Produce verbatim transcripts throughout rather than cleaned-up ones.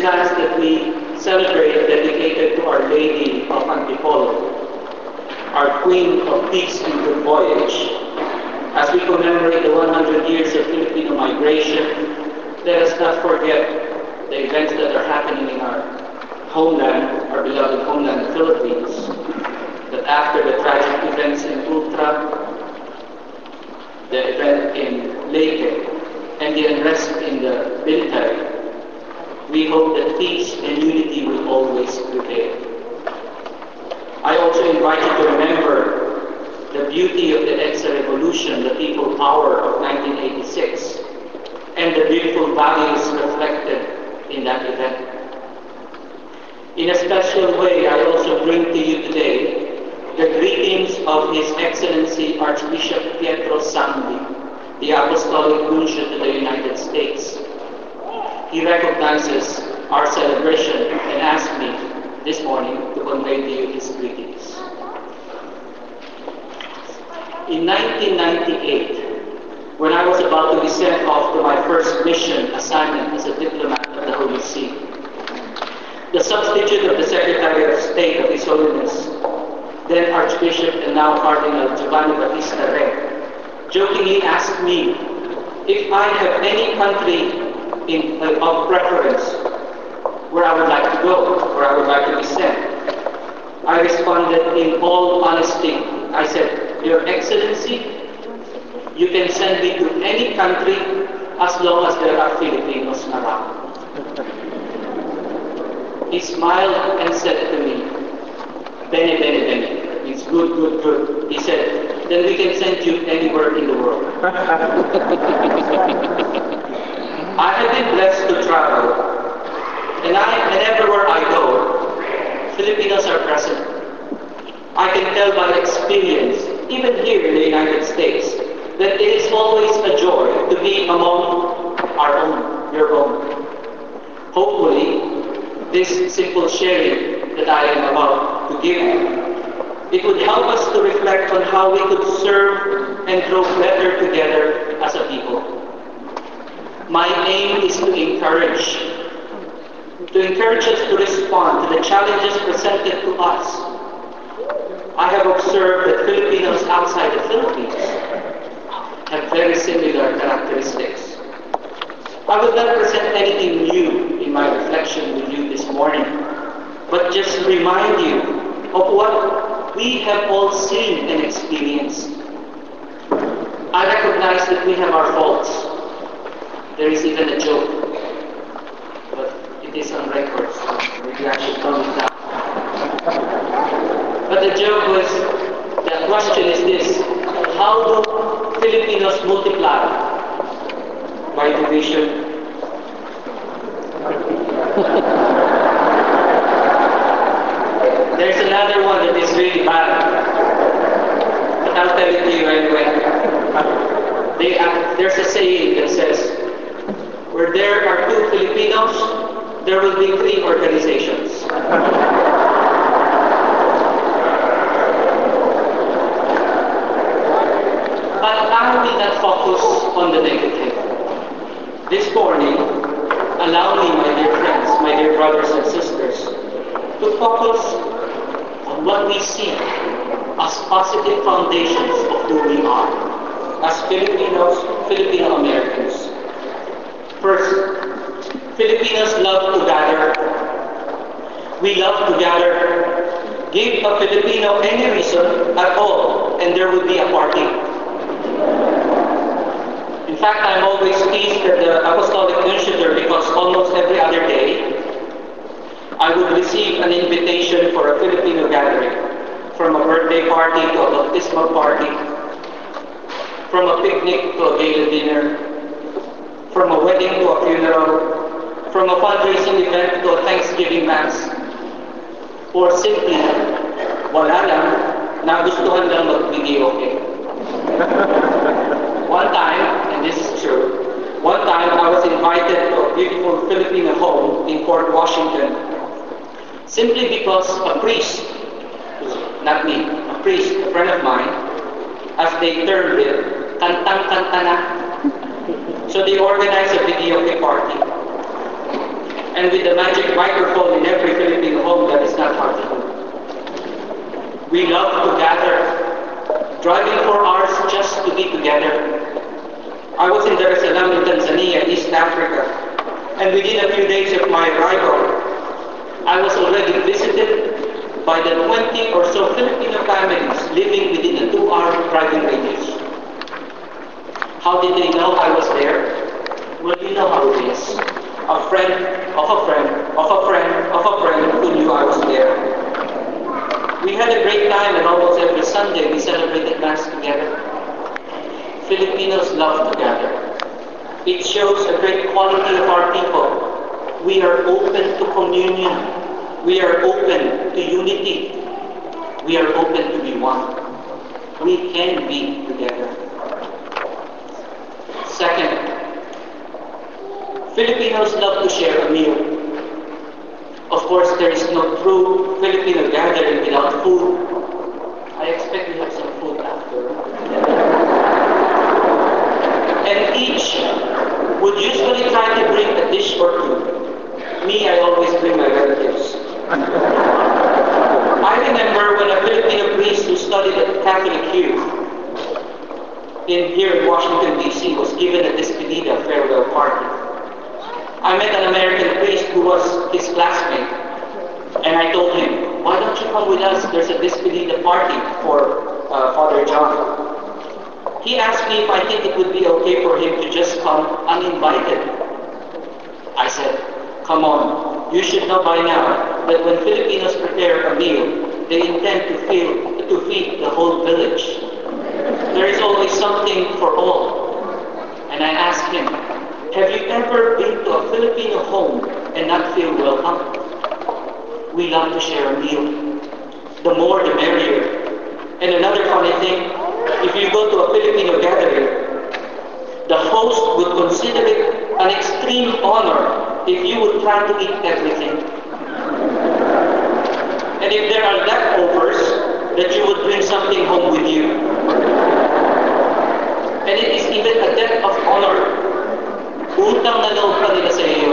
It's nice that we celebrate dedicated to Our Lady of Antipolo, our Queen of Peace and Good Voyage. As we commemorate the one hundred years of Filipino migration, let us not forget the events that are happening in our homeland, our beloved homeland, the Philippines, that after the tragic events in Ultra, the event in Leyte, and the unrest in the military, we hope that peace and unity will always prevail. I also invite you to remember the beauty of the EDSA revolution, the people power of nineteen eighty-six, and the beautiful values reflected in that event. In a special way, I also bring to you today the greetings of His Excellency Archbishop Pietro Sandy, the Apostolic Nuncio to the United States. He recognizes our celebration and asked me this morning to convey to you his greetings. In nineteen ninety-eight, when I was about to be sent off to my first mission assignment as a diplomat of the Holy See, the substitute of the Secretary of State of His Holiness, then Archbishop and now Cardinal Giovanni Battista Re, jokingly asked me if I have any country In, uh, of preference, where I would like to go, where I would like to be sent. I responded in all honesty. I said, Your Excellency, you can send me to any country as long as there are Filipinos around. He smiled and said to me, Bene, bene, bene. It's good, good, good. He said, Then we can send you anywhere in the world. I have been blessed to travel, and, I, and everywhere I go, Filipinos are present. I can tell by experience, even here in the United States, that it is always a joy to be among our own, your own. Hopefully, this simple sharing that I am about to give you, it would help us to reflect on how we could serve and grow better together as a people. My aim is to encourage, to encourage us to respond to the challenges presented to us. I have observed that Filipinos outside the Philippines have very similar characteristics. I would not present anything new in my reflection with you this morning, but just remind you of what we have all seen and experienced. I recognize that we have our faults. There is even a joke, but it is on record, so maybe I should calm it down. But the joke was, the question is this: how do Filipinos multiply? By division. There's another one that is really bad, but I'll tell it to you anyway. They are, there's a saying that says, where there are two Filipinos, there will be three organizations. But I will not focus on the negative. This morning, allow me, my dear friends, my dear brothers and sisters, to focus on what we see as positive foundations of who we are, as Filipinos, Filipino-Americans. First, Filipinos love to gather. We love to gather. Give a Filipino any reason at all, and there would be a party. In fact, I'm always pleased that the Apostolic Nuncio, because almost every other day, I would receive an invitation for a Filipino gathering, from a birthday party to a baptismal party, from a picnic to a gala dinner, from a wedding to a funeral, from a fundraising event to a Thanksgiving Mass, or simply, wala lang, nagustuhan lang magbigay okay. One time, and this is true, one time I was invited to a beautiful Filipino home in Port Washington, simply because a priest, not me, a priest, a friend of mine, as they termed it, kantang-kanta na. So they organized a video party. and with the magic microphone in every Filipino home that is not hard to do. We love to gather, driving for hours just to be together. I was in Dar es Salaam in Tanzania, East Africa, and within a few days of my arrival, I was already visited by the twenty or so Filipino families living within a two-hour driving radius. How did they know I was there? Well, you know how it is. A friend of a friend of a friend of a friend who knew I was there. We had a great time, and almost every Sunday we celebrated Mass together. Filipinos love to gather. It shows a great quality of our people. We are open to communion. We are open to unity. We are open to be one. We can be together. Second, Filipinos love to share a meal. Of course, there is no true Filipino gathering without food. I expect we have some food after. And each would usually try to bring a dish or two. Me, I always bring my relatives. I remember when a Filipino priest who studied at Catholic youth in here in Washington, D C was given a despedida farewell party. I met an American priest who was his classmate, and I told him, why don't you come with us? There's a despedida party for uh, Father John. He asked me if I think it would be okay for him to just come uninvited. I said, come on, you should know by now that when Filipinos prepare a meal, they intend to feed, to feed the whole village. There is always something for all. And I asked him, have you ever been to a Filipino home and not feel welcome? We love to share a meal. The more, the merrier. And another funny thing, if you go to a Filipino gathering, the host would consider it an extreme honor if you would try to eat everything. And if there are leftovers, that you would bring something home with you. And it is even a debt of honor. Utang na loob pa nila sa iyo.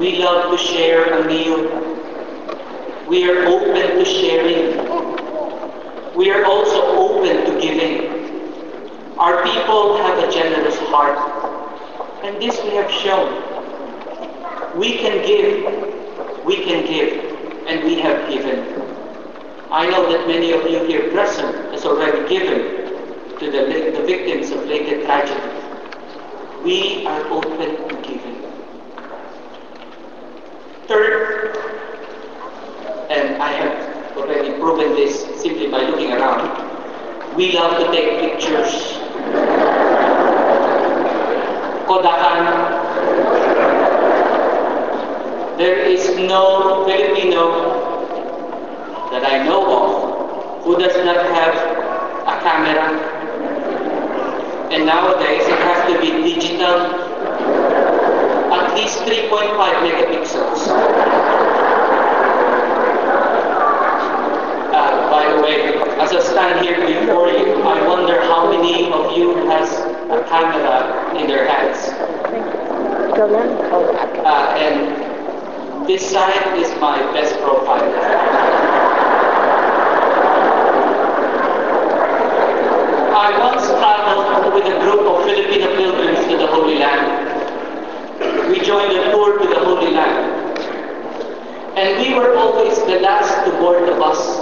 We love to share a meal. We are open to sharing. We are also open to giving. Our people have a generous heart. And this we have shown. We can give. We can give. And we have given. I know that many of you here present has already given to the, the victims of latent tragedy. We are open to giving. Third, and I have already proven this simply by looking around, we love to take pictures. Kodakan. There is no Filipino that I know of who does not have a camera. And nowadays, it has to be digital, at least three point five megapixels. Uh, by the way, as I stand here before you, I wonder how many of you has a camera in their hands. Uh, and this side is my best profile. I once traveled with a group of Filipino pilgrims to the Holy Land. We joined a tour to the Holy Land. And we were always the last to board the bus,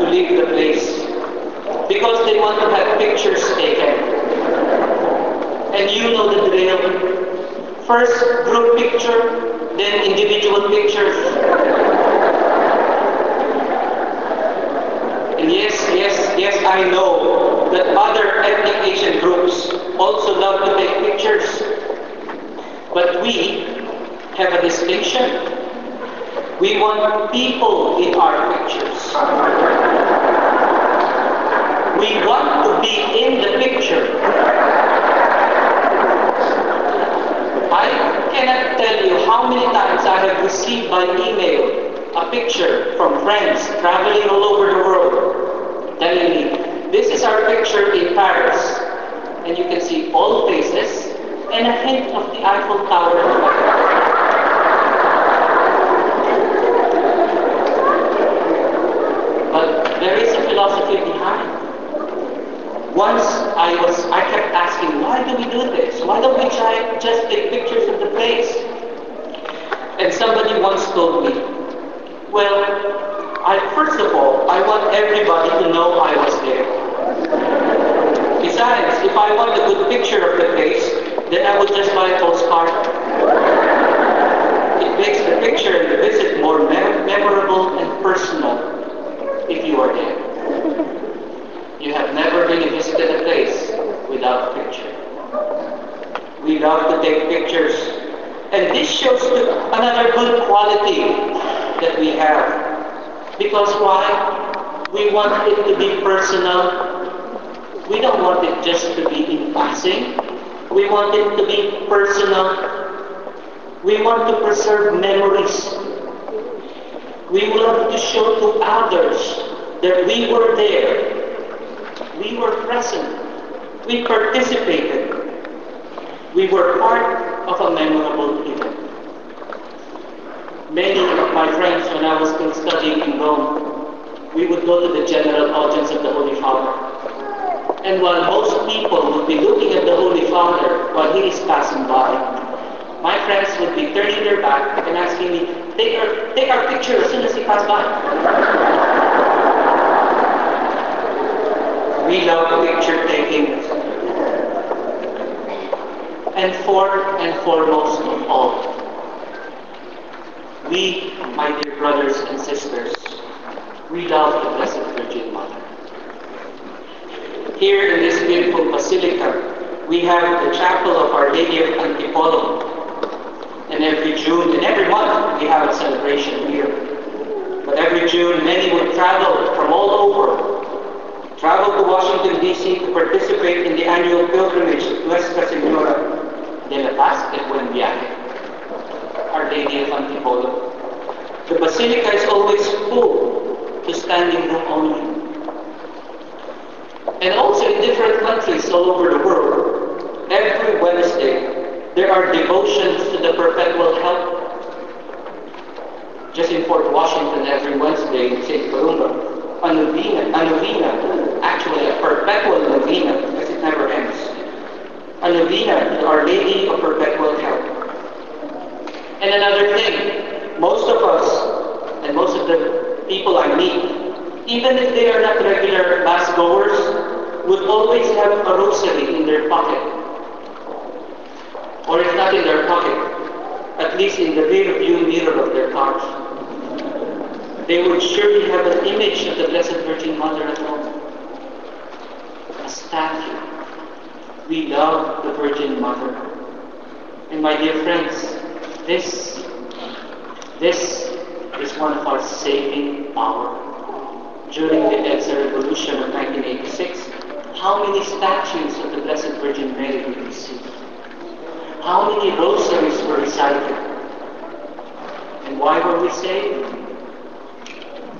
to leave the place, because they want to have pictures taken. And you know the drill. First group picture, then individual pictures. Yes, yes, yes, I know that other ethnic Asian groups also love to take pictures. But we have a distinction. We want people in our pictures. We want to be in the picture. I cannot tell you how many times I have received by email a picture from friends traveling all over the world, telling me, this is our picture in Paris. And you can see all faces, and a hint of the Eiffel Tower. There is a philosophy behind. Once I was, I kept asking, why do we do this? Why don't we try just take pictures of the place? And somebody once told me, well, I, first of all, I want everybody to know I was there. Besides, if I want a good picture of the place, then I would just buy a postcard. It makes the picture and the visit more mem- memorable and personal. If you are there. You have never really visited a place without a picture. We love to take pictures. And this shows another good quality that we have. Because why? We want it to be personal. We don't want it just to be in passing. We want it to be personal. We want to preserve memories. We love to show to others that we were there, we were present, we participated, we were part of a memorable event. Many of my friends, when I was still studying in Rome, we would go to the general audience of the Holy Father. And while most people would be looking at the Holy Father while he is passing by, my friends would be turning their back and asking me, Take our, take our picture as soon as he passes by. We love picture taking. And for and foremost of all, we, my dear brothers and sisters, we love the Blessed Virgin Mother. Here in this beautiful basilica, we have the chapel of Our Lady of Antipolo. And every June, and every month, we have a celebration here. But every June, many would travel from all over, travel to Washington, D C to participate in the annual pilgrimage to Nuestra Señora de la Paz del Buen Viaje, Our Lady of Antipolo. The basilica is always full to standing room only. And also in different countries all over the world, every Wednesday, there are devotions to the perpetual help. Just in Fort Washington every Wednesday in Saint Columba, a novena, a novena, actually a perpetual novena, because it never ends. A novena to Our Lady of Perpetual Help. And another thing, most of us, and most of the people I meet, even if they are not regular mass goers, would always have a rosary in their pocket. Or if not in their pocket, at least in the rear view mirror of their cars. They would surely have an image of the Blessed Virgin Mother at home. A statue. We love the Virgin Mother. And my dear friends, this, this is one of our saving power. During the EDSA revolution of nineteen eighty-six, how many statues of the Blessed Virgin Mary did we see? How many rosaries were recited? And why were we saved?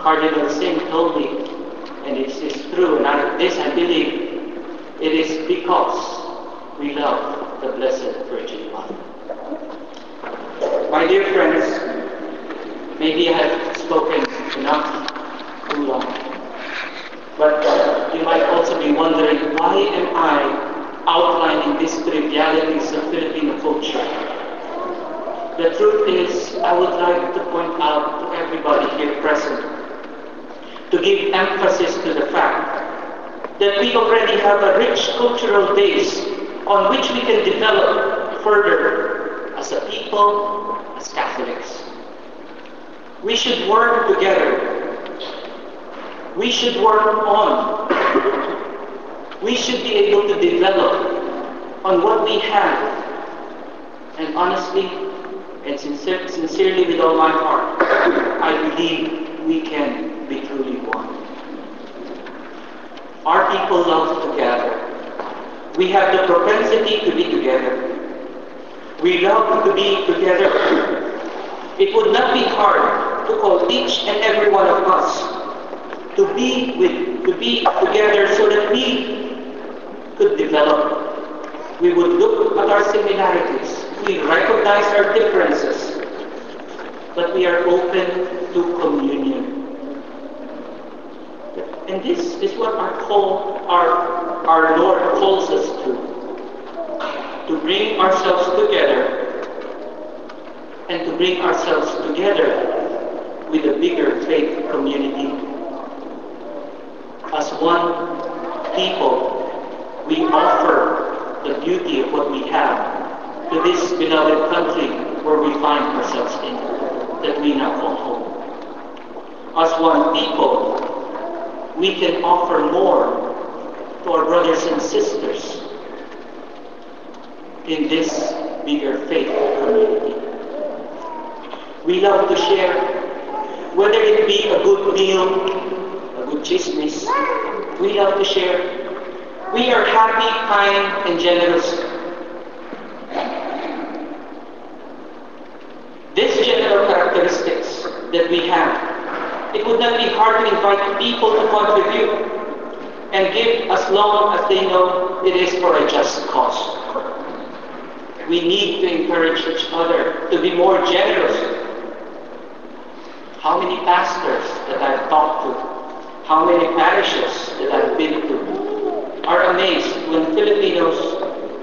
Cardinal Sin told me, and it is true, and I, this I believe, it is because we love the Blessed Virgin Mother. My dear friends, maybe I have spoken enough, too long, but uh, you might also be wondering, why am I outlining these trivialities of Filipino culture? The truth is, I would like to point out to everybody here present, to give emphasis to the fact that we already have a rich cultural base on which we can develop further as a people, as Catholics. We should work together. We should work on We should be able to develop on what we have. And honestly, and sincere, sincerely with all my heart, I believe we can be truly one. Our people love to gather. We have the propensity to be together. We love to be together. It would not be hard to call each and every one of us to be with, to be together so that we could develop, we would look at our similarities. We recognize our differences, but we are open to communion. And this is what our call, our, our Lord calls us to, to bring ourselves together, and to bring ourselves together with a bigger faith community. As one people, we offer the beauty of what we have to this beloved country where we find ourselves in, that we now call home. As one people, we can offer more to our brothers and sisters in this bigger faith community. We love to share, whether it be a good meal, a good chismis, we love to share. We are happy, kind, and generous. These general characteristics that we have, it would not be hard to invite people to contribute and give as long as they know it is for a just cause. We need to encourage each other to be more generous. How many pastors that I've talked to, how many parishes that I've been to, are amazed when Filipinos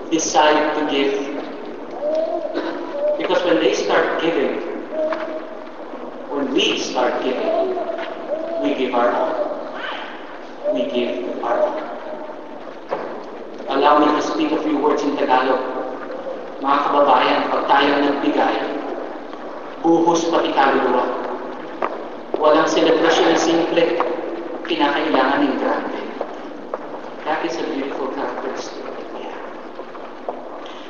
decide to give. Because when they start giving, when we start giving, we give our all. We give our all. Allow me to speak a few words in Tagalog. Mga kababayan, pag tayo nagbigay, buhos pati kaluluwa. Walang celebration na simple, kinakailangan ng grande. That is a beautiful characteristic that we have.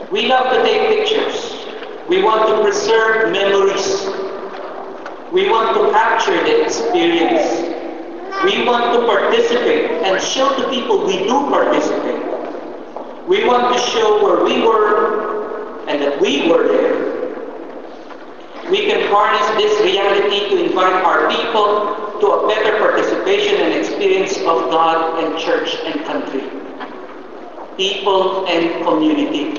We love to take pictures. We want to preserve memories. We want to capture the experience. We want to participate and show to people we do participate. We want to show where we were and that we were there. We can harness this reality to invite our people to a better participation and experience of God and church and country, people and community.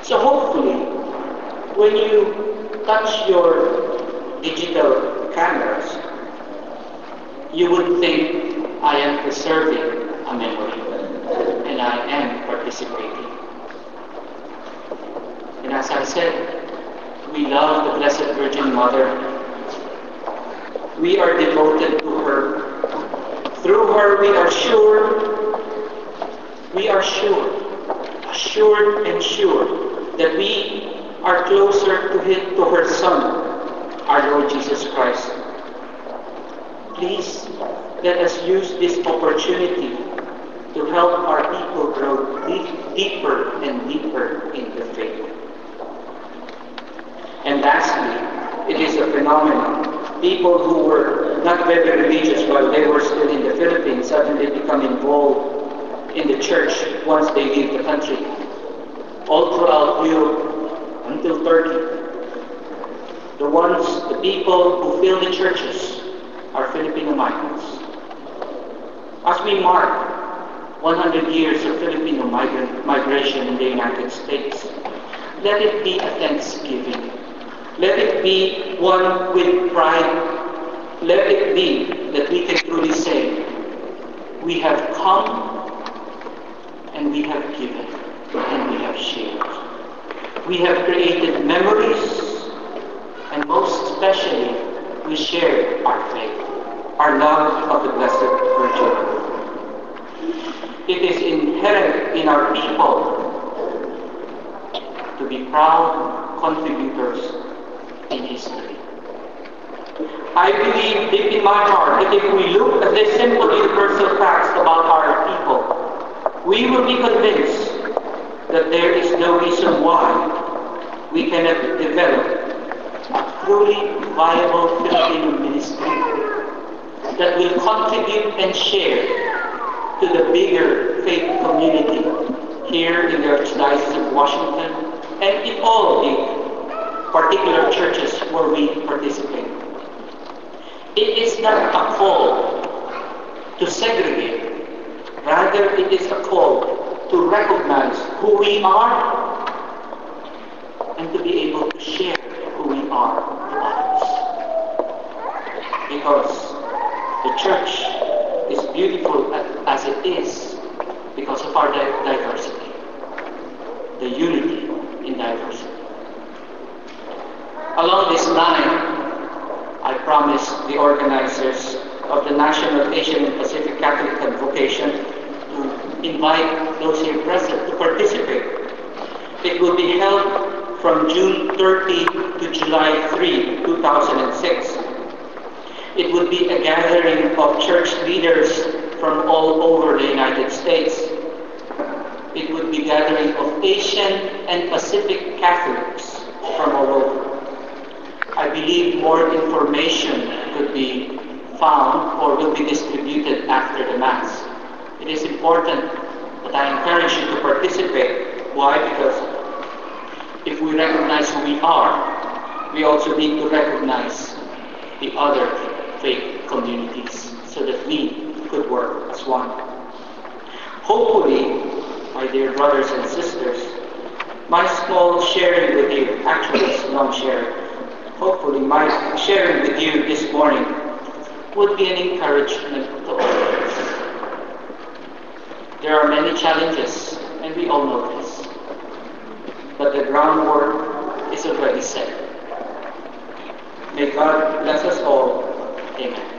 So hopefully, when you touch your digital cameras, you would think, I am preserving a memory and I am participating. And as I said, we love the Blessed Virgin Mother. We are devoted to her. Through her we are sure, we are sure, assured and sure that we are closer to him, to her Son, our Lord Jesus Christ. Please let us use this opportunity to help our people grow deep, deeper and deeper in the faith. And lastly, it is a phenomenon. People who were not very religious while they were still in the Philippines suddenly become involved in the church once they leave the country. All throughout Europe, until Turkey, the ones, the people who fill the churches are Filipino migrants. As we mark one hundred years of Filipino migrant, migration in the United States, let it be a thanksgiving. Let it be one with pride. Let it be that we can truly say, we have come and we have given and we have shared. We have created memories. And most especially, we share our faith, our love of the Blessed Virgin. It is inherent in our people to be proud contributors in history. I believe deep in my heart that if we look at these simple universal facts about our people, we will be convinced that there is no reason why we cannot develop a truly viable Filipino ministry that will contribute and share to the bigger faith community here in the Archdiocese of Washington and in all the particular churches where we participate. It is not a call to segregate, rather it is a call to recognize who we are and to be able to share who we are with others. Because the church is beautiful as it is because of our diversity, the unity in diversity. Along this line, I promised the organizers of the National Asian and Pacific Catholic Convocation to invite those here present to participate. It will be held from June thirtieth to July third, two thousand six. It will be a gathering of church leaders from all over the United States. It would be a gathering of Asian and Pacific Catholics from all over. I believe more information could be found or will be distributed after the Mass. It is important that I encourage you to participate. Why? Because if we recognize who we are, we also need to recognize the other faith communities so that we could work as one. Hopefully, my dear brothers and sisters, my small sharing with you, actually it's non-sharing, hopefully my sharing with you this morning would be an encouragement to all of us. There are many challenges, and we all know this, but the groundwork is already set. May God bless us all. Amen.